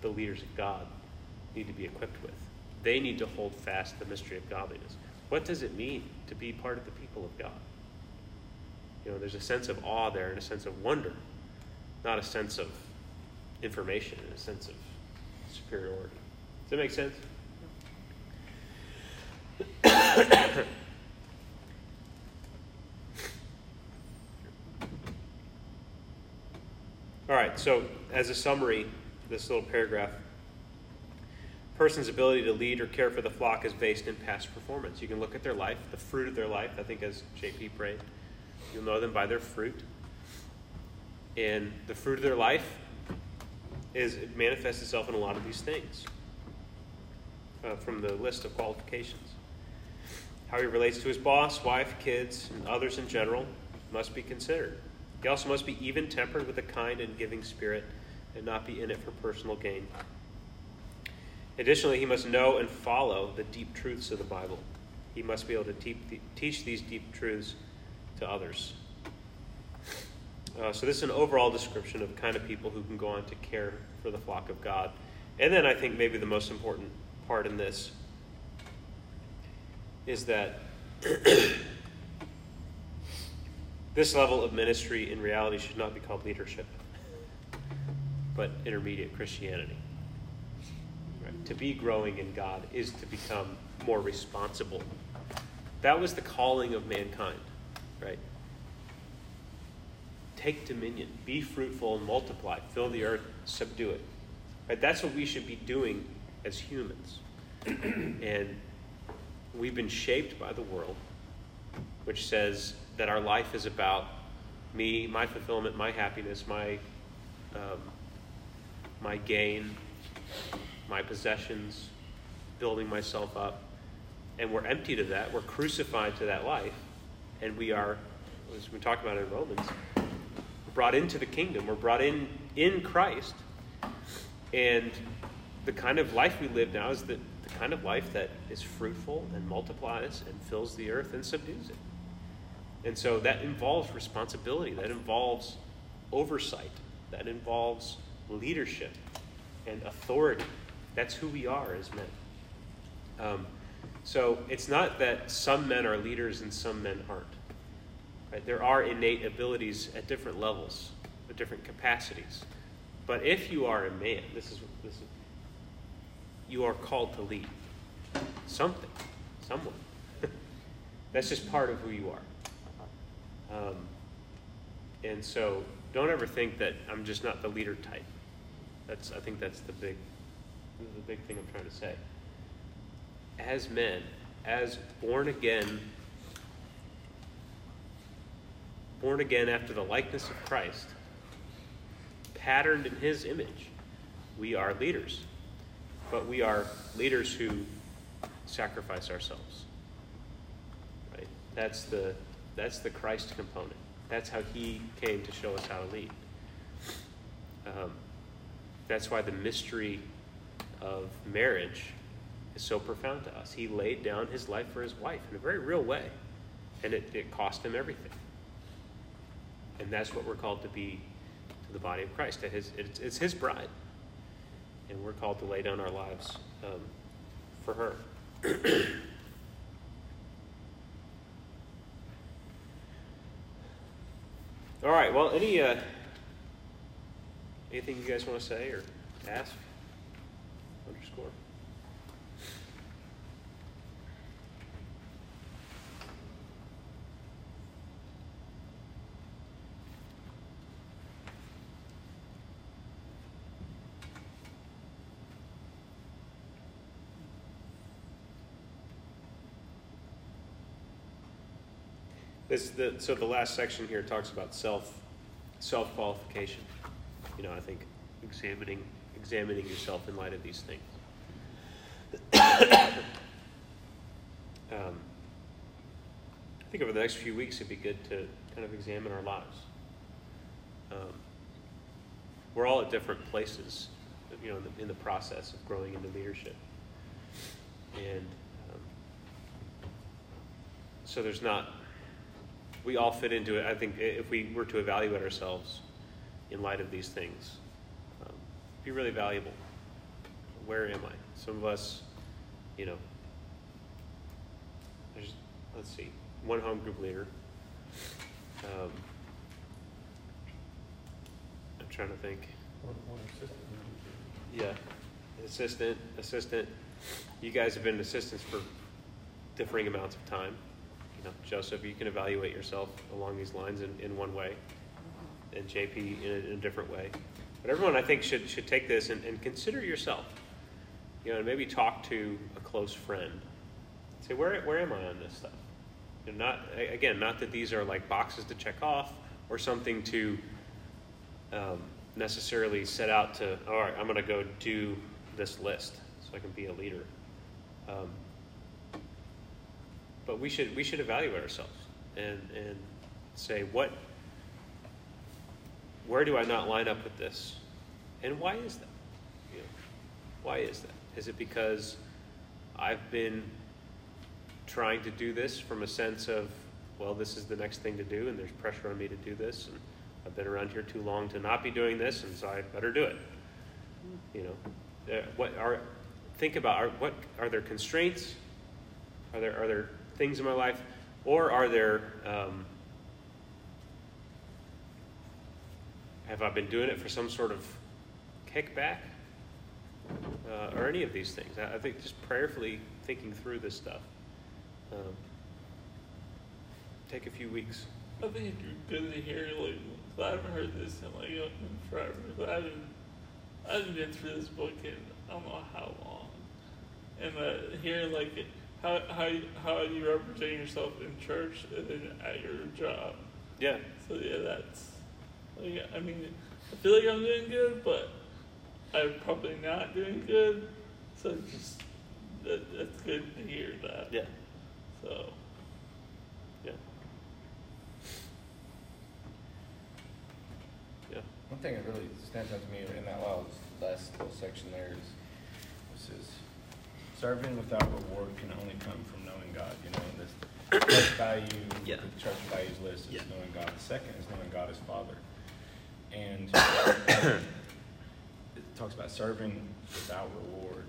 the leaders of God need to be equipped with. They need to hold fast the mystery of godliness. What does it mean to be part of the people of God? You know, there's a sense of awe there and a sense of wonder, not a sense of information and a sense of superiority. Does that make sense? Yeah. All right, so as a summary, this little paragraph, person's ability to lead or care for the flock is based in past performance. You can look at their life, the fruit of their life, I think as JP prayed. You'll know them by their fruit. And the fruit of their life it manifests itself in a lot of these things from the list of qualifications. How he relates to his boss, wife, kids, and others in general must be considered. He also must be even-tempered with a kind and giving spirit and not be in it for personal gain. Additionally, he must know and follow the deep truths of the Bible. He must be able to teach these deep truths to others. So this is an overall description of the kind of people who can go on to care for the flock of God. And then I think maybe the most important part in this is that this level of ministry in reality should not be called leadership, but intermediate Christianity. Right? To be growing in God is to become more responsible. That was the calling of mankind, right? Take dominion, be fruitful and multiply, fill the earth, subdue it. Right? That's what we should be doing as humans. And we've been shaped by the world, which says that our life is about me, my fulfillment, my happiness, my gain, my possessions, building myself up. And we're emptied of that. We're crucified to that life. And we are, as we talked about in Romans, brought into the kingdom. We're brought in Christ. And the kind of life we live now is the kind of life that is fruitful and multiplies and fills the earth and subdues it. And so that involves responsibility. That involves oversight. That involves leadership and authority. That's who we are as men. So it's not that some men are leaders and some men aren't. Right? There are innate abilities at different levels, at different capacities. But if you are a man, this is you are called to lead something, someone. That's just part of who you are. And so don't ever think that I'm just not the leader type. I think that's the big thing I'm trying to say. As men, as born again after the likeness of Christ, patterned in his image, we are leaders. But we are leaders who sacrifice ourselves. Right? That's the Christ component. That's how he came to show us how to lead. That's why the mystery of marriage is so profound to us. He laid down his life for his wife in a very real way. And it cost him everything. And that's what we're called to be to the body of Christ. It's his bride. And we're called to lay down our lives for her. All right, well, anything you guys want to say or ask? Underscore. So the last section here talks about self-qualification. You know, I think examining yourself in light of these things. I think over the next few weeks it'd be good to kind of examine our lives. We're all at different places, you know, in the process of growing into leadership. And so there's not... We all fit into it. I think if we were to evaluate ourselves in light of these things, it'd be really valuable. Where am I? Some of us, you know, there's, let's see, one home group leader. I'm trying to think. One assistant. Yeah, assistant. You guys have been assistants for differing amounts of time. You know, Joseph, you can evaluate yourself along these lines in one way, and JP in a different way. But everyone, I think, should take this and consider yourself. You know, and maybe talk to a close friend. Say, where am I on this stuff? And not, again, not that these are like boxes to check off or something to necessarily set out to, all right, I'm going to go do this list so I can be a leader. But we should evaluate ourselves and say, where do I not line up with this? And why is that? You know, why is that? Is it because I've been trying to do this from a sense of, well, this is the next thing to do and there's pressure on me to do this and I've been around here too long to not be doing this and so I better do it? You know, think about are there constraints? Are there things in my life, or are there? Have I been doing it for some sort of kickback, or any of these things? I think just prayerfully thinking through this stuff. Take a few weeks. I think you're good to hear. Like, I haven't heard this in like forever. I haven't been through this book in I don't know how long, and hearing like it. How are you representing yourself in church and then at your job? Yeah. So yeah, that's. Like, I mean, I feel like I'm doing good, but I'm probably not doing good. So just that's good to hear that. Yeah. So. Yeah. Yeah. One thing that really stands out to me in that last little section there is this is. Serving without reward can only come from knowing God. You know, this first value, yeah. The church values list is knowing God. The second is knowing God as Father. And it talks about serving without reward.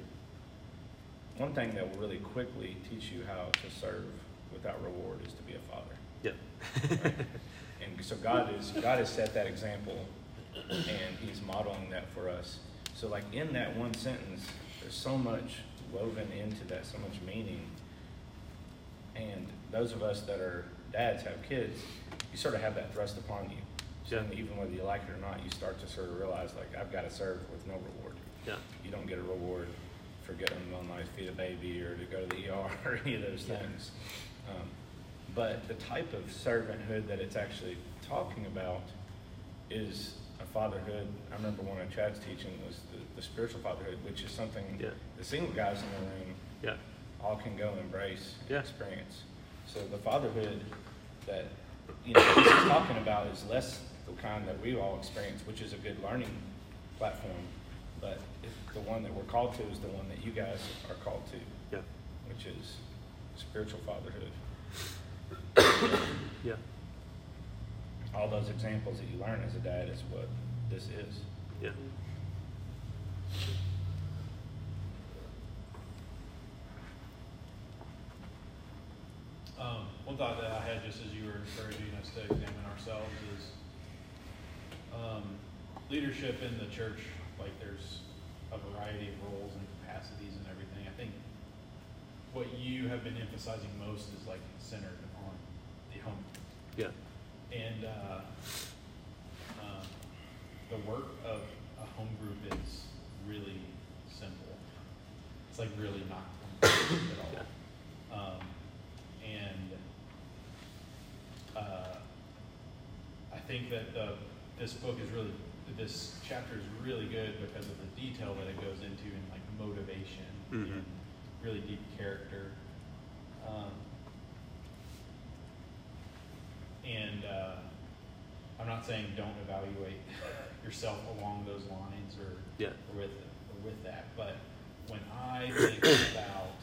One thing that will really quickly teach you how to serve without reward is to be a father. Yeah. Right? And so God has set that example, and He's modeling that for us. So like in that one sentence, there's so much woven into that, so much meaning. And those of us that are dads, have kids, you sort of have that thrust upon you. So even whether you like it or not, you start to sort of realize, like, I've got to serve with no reward. Yeah. You don't get a reward for getting on my feed a baby or to go to the ER or any of those things. But the type of servanthood that it's actually talking about is a fatherhood. I remember one of Chad's teaching was the spiritual fatherhood, which is something the single guys in the room all can go embrace and experience. So the fatherhood that this is talking about is less the kind that we all experience, which is a good learning platform, but the one that we're called to is the one that you guys are called to, which is spiritual fatherhood. Yeah. All those examples that you learn as a dad is what this is. Yeah. One thought that I had just as you were encouraging us to examine ourselves is leadership in the church. Like, there's a variety of roles and capacities and everything. I think what you have been emphasizing most is like centered upon the home. Yeah. And the work of a home group is really simple. It's like really not complicated at all. I think that this chapter is really good because of the detail that it goes into in like motivation and really deep character. And I'm not saying don't evaluate yourself along those lines or with that. But when I think about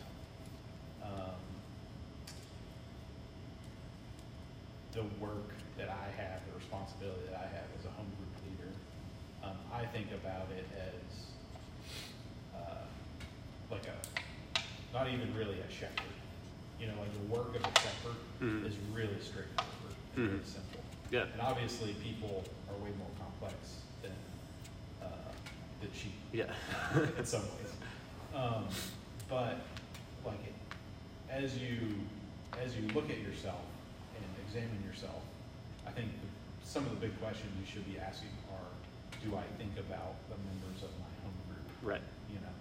the work that I have, the responsibility that I have as a home group leader, I think about it as like a, not even really a shepherd. You know, like the work of a shepherd is really straightforward. Really simple. Yeah. And obviously people are way more complex than sheep. Yeah. In some ways. But like as you look at yourself and examine yourself, I think some of the big questions you should be asking are, do I think about the members of my home group? Right. You know,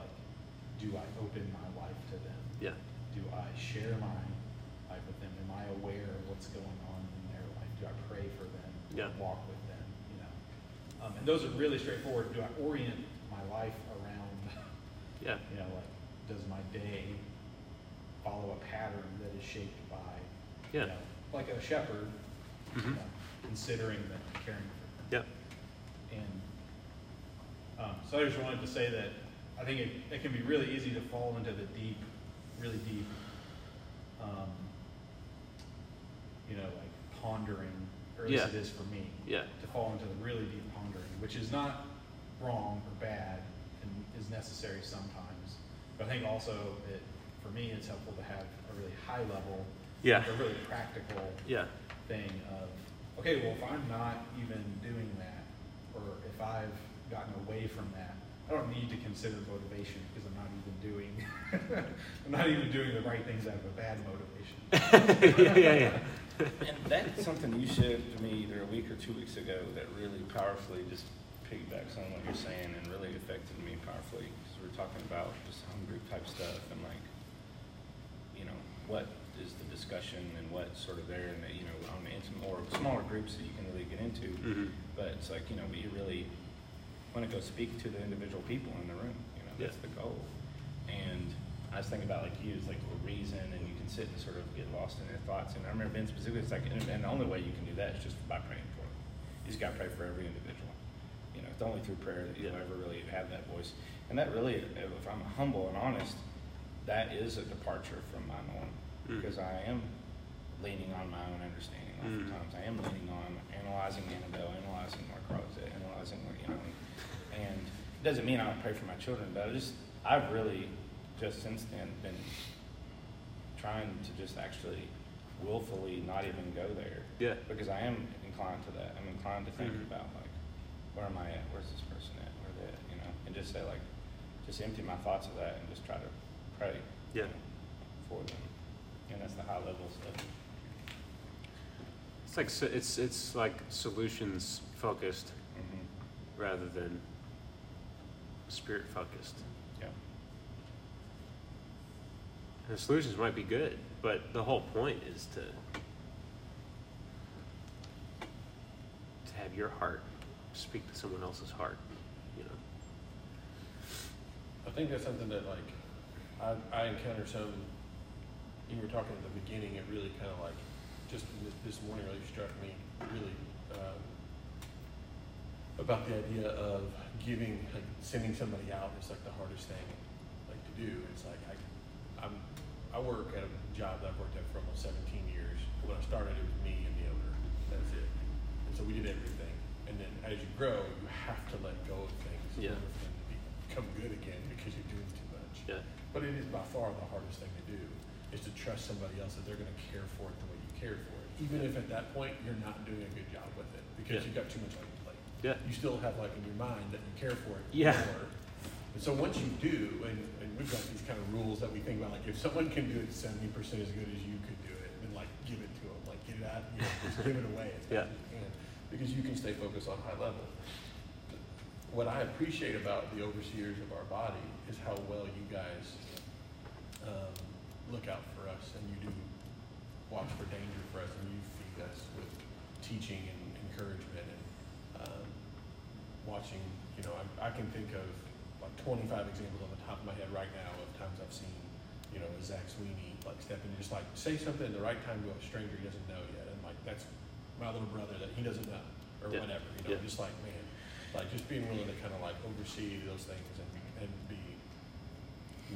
like do I open my life to them? Yeah. Do I share my life with them? Am I aware of what's going on in their life? Do I pray for them? Yeah. Walk with them? You know, and those are really straightforward. Do I orient my life around? Yeah. You know, like, does my day follow a pattern that is shaped by? Yeah. You know, like a shepherd, mm-hmm. you know, considering them, caring for them. Yeah. And so I just wanted to say that I think it can be really easy to fall into the deep, really deep, you know, like pondering, or at least it is for me, to fall into the really deep pondering, which is not wrong or bad and is necessary sometimes. But I think also that for me it's helpful to have a really high level, like a really practical thing of, okay, well, if I'm not even doing that, or if I've gotten away from that, I don't need to consider motivation because I'm not even doing the right things out of a bad motivation. And that's something you said to me either a week or 2 weeks ago that really powerfully just piggybacks on what you're saying and really affected me powerfully, because we're talking about just hungry type stuff and, like, you know, what is the discussion and what's sort of there, and that, you know, on the intimate or smaller groups that you can really get into. Mm-hmm. But it's like, you know, but you really want to go speak to the individual people in the room. You know, that's the goal. And I was thinking about, like, you, it's like a reason, and you can sit and sort of get lost in their thoughts. And I remember Ben specifically, it's like, and the only way you can do that is just by praying for them. You just got to pray for every individual. You know, it's only through prayer that you'll ever really have that voice. And that really, if I'm humble and honest, that is a departure from my norm. Because I am leaning on my own understanding oftentimes. I am leaning on analyzing Annabelle, analyzing Mark Rose, analyzing, you know, and it doesn't mean I don't pray for my children, but I've really just since then been trying to just actually willfully not even go there. Yeah. Because I am inclined to that. I'm inclined to think about, like, where am I at? Where's this person at? Where that, you know, and just say, like, just empty my thoughts of that and just try to pray you know, for them. And that's the high level stuff. It's like it's like solutions focused rather than spirit focused. Yeah. And the solutions might be good, but the whole point is to have your heart speak to someone else's heart. You know. I think that's something that, like, I encounter some. You were talking at the beginning, it really kind of, like, just this morning really struck me really about the idea of giving, like, sending somebody out is, like, the hardest thing, like, to do. It's like I work at a job that I've worked at for almost 17 years. When I started, it was me and the owner. That's it. And so we did everything. And then as you grow, you have to let go of things in order for them to become good again, because you're doing too much. Yeah. But it is by far the hardest thing to do. Is to trust somebody else that they're going to care for it the way you care for it, even if at that point you're not doing a good job with it because you've got too much on your plate. Yeah. You still have, like, in your mind that you care for it. Yeah. More. And so once you do, and we've got these kind of rules that we think about, like, if someone can do it 70% as good as you could do it, then, like, give it to them, like, get it out, you know, just give it away as best as you can, because you can stay focused on high level. But what I appreciate about the overseers of our body is how well you guys. Look out for us, and you do watch for danger for us, and you feed us with teaching and encouragement and watching, you know, I can think of, like, 25 examples on the top of my head right now of times I've seen, you know, Zach Sweeney, like, step in and just, like, say something at the right time to a stranger he doesn't know yet, and, like, that's my little brother that he doesn't know, or whatever, you know, just, like, man, like, just being willing to kind of, like, oversee those things and be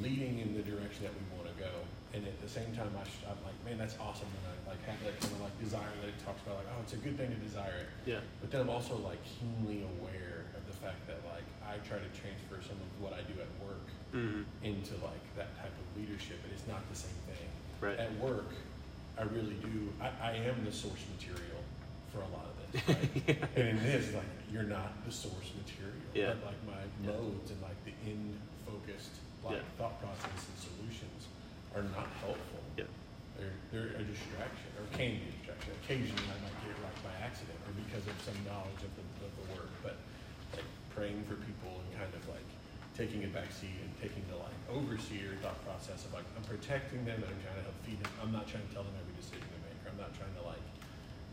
leading in the direction that we want to go. And at the same time, I'm like, man, that's awesome. And I, like, have that kind of, like, desire that it talks about, like, oh, it's a good thing to desire it. Yeah. But then I'm also, like, keenly aware of the fact that, like, I try to transfer some of what I do at work into, like, that type of leadership, and it's not the same thing. Right. At work, I really do. I am the source material for a lot of this. Right? And in this, like, you're not the source material. Yeah. But, like, my modes and, like, the end focused, like, thought process and solutions are not helpful. Yeah. They're a distraction, or can be a distraction. Occasionally I might get it right by accident or because of some knowledge of the work, but, like, praying for people and kind of, like, taking a back seat and taking the overseer thought process of I'm protecting them and I'm trying to help feed them. I'm not trying to tell them every decision to make, or I'm not trying to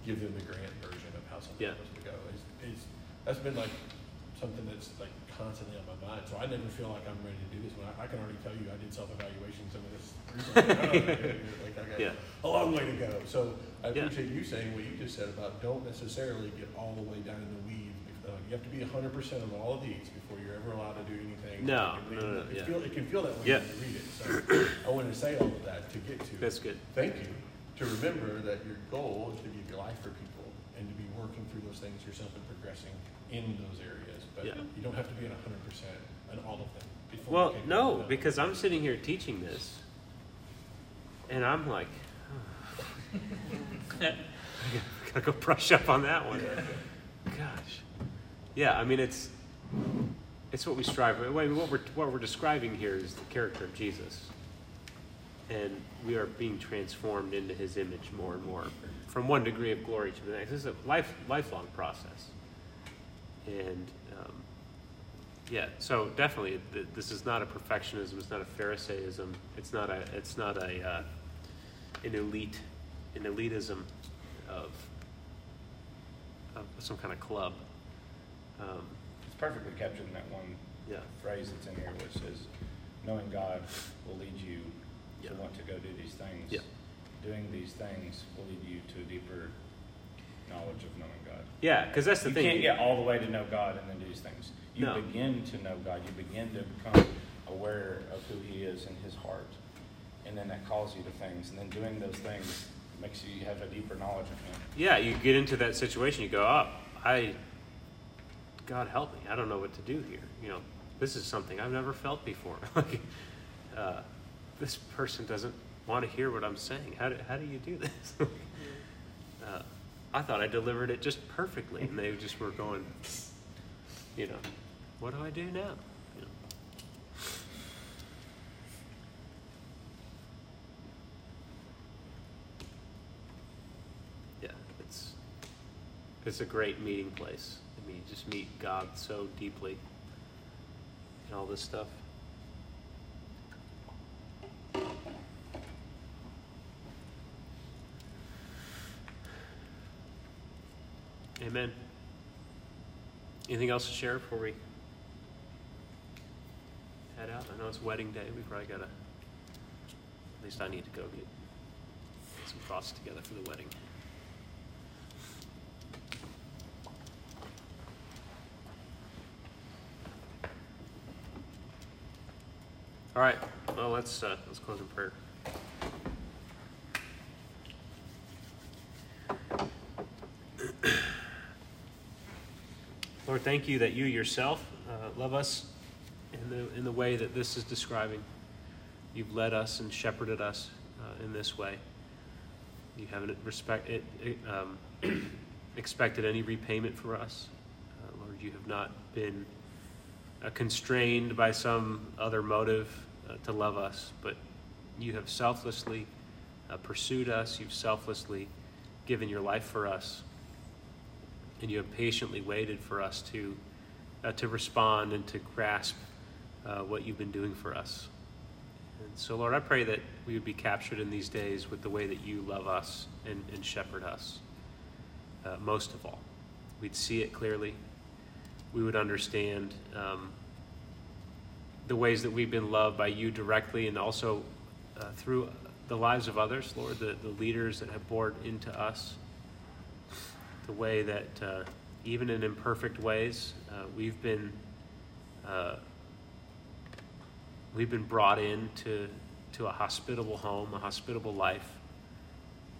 give them the Grant version of how something's supposed to go. That's been something that's constantly on my mind. So I never feel like I'm ready to do this. When I can already tell you I did self-evaluation some of this recently. I got a long way to go. So I appreciate you saying what you just said about don't necessarily get all the way down in the weeds. You have to be 100% on all of these before you're ever allowed to do anything. It can feel that way when you read it. So I wanted to say all of that to get to. That's good. Thank you. To remember that your goal is to give your life for people and to be working through those things yourself and progressing in those areas. But you don't have to be at 100% on all of them. Well, no, because I'm sitting here teaching this, and I'm like, I gotta go brush up on that one. Gosh. Yeah, I mean, it's what we strive for. What we're describing here is the character of Jesus. And we are being transformed into his image more and more from one degree of glory to the next. This is a lifelong process. And, so definitely this is not a perfectionism. It's not a Pharisaism. It's not an elitism of some kind of club. It's perfectly captured in that one phrase that's in here, which says, knowing God will lead you to want to go do these things. Yeah. Doing these things will lead you to a deeper knowledge of knowing God. Yeah, because that's the thing. You can't get all the way to know God and then do these things. You begin to know God. You begin to become aware of who he is in his heart. And then that calls you to things. And then doing those things makes you have a deeper knowledge of him. Yeah, you get into that situation. You go, God help me. I don't know what to do here. This is something I've never felt before. This person doesn't want to hear what I'm saying. How do you do this? I thought I delivered it just perfectly, and they just were going, what do I do now? Yeah, it's a great meeting place. I mean, you just meet God so deeply and all this stuff. Amen. Anything else to share before we head out? I know it's wedding day. We probably got to, at least I need to go get some thoughts together for the wedding. All right. Well, let's close in prayer. Lord, thank you that you yourself love us in the way that this is describing. You've led us and shepherded us in this way. You haven't expected any repayment for us. Lord, you have not been constrained by some other motive to love us, but you have selflessly pursued us. You've selflessly given your life for us. And you have patiently waited for us to respond and to grasp what you've been doing for us. And so, Lord, I pray that we would be captured in these days with the way that you love us and shepherd us, most of all. We'd see it clearly. We would understand the ways that we've been loved by you directly and also through the lives of others, Lord, the leaders that have poured into us. The way that even in imperfect ways we've been brought into a hospitable home, a hospitable life,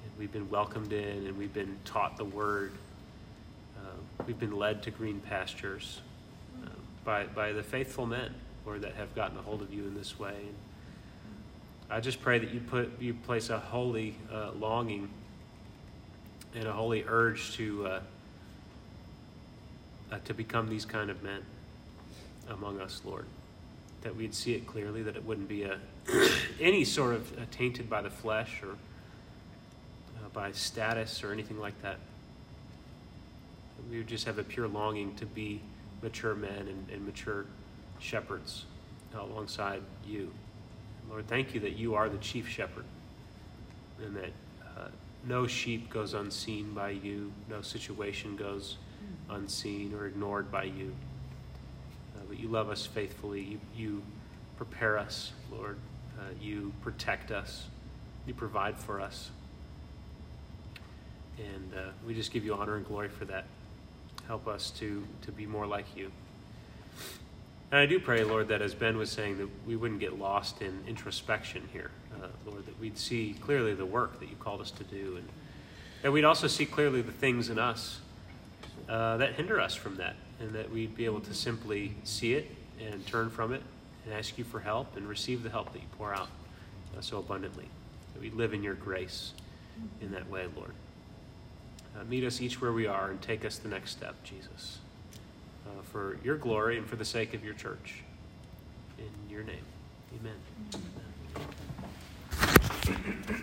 and we've been welcomed in, and we've been taught the word. We've been led to green pastures by the faithful men, Lord, that have gotten a hold of you in this way. And I just pray that you place a holy longing. And a holy urge to become these kind of men among us, Lord, that we'd see it clearly, that it wouldn't be any sort of tainted by the flesh or by status or anything like that. We would just have a pure longing to be mature men and mature shepherds alongside you. Lord, thank you that you are the chief shepherd, and that no sheep goes unseen by you, no situation goes unseen or ignored by you. But you love us faithfully. You prepare us, Lord. You protect us. You provide for us. And we just give you honor and glory for that. Help us to be more like you. And I do pray, Lord, that as Ben was saying, that we wouldn't get lost in introspection here, Lord, that we'd see clearly the work that you called us to do, and that we'd also see clearly the things in us that hinder us from that, and that we'd be able to simply see it and turn from it and ask you for help and receive the help that you pour out so abundantly, that we live in your grace in that way, Lord. Meet us each where we are and take us the next step, Jesus, for your glory and for the sake of your church. In your name, amen.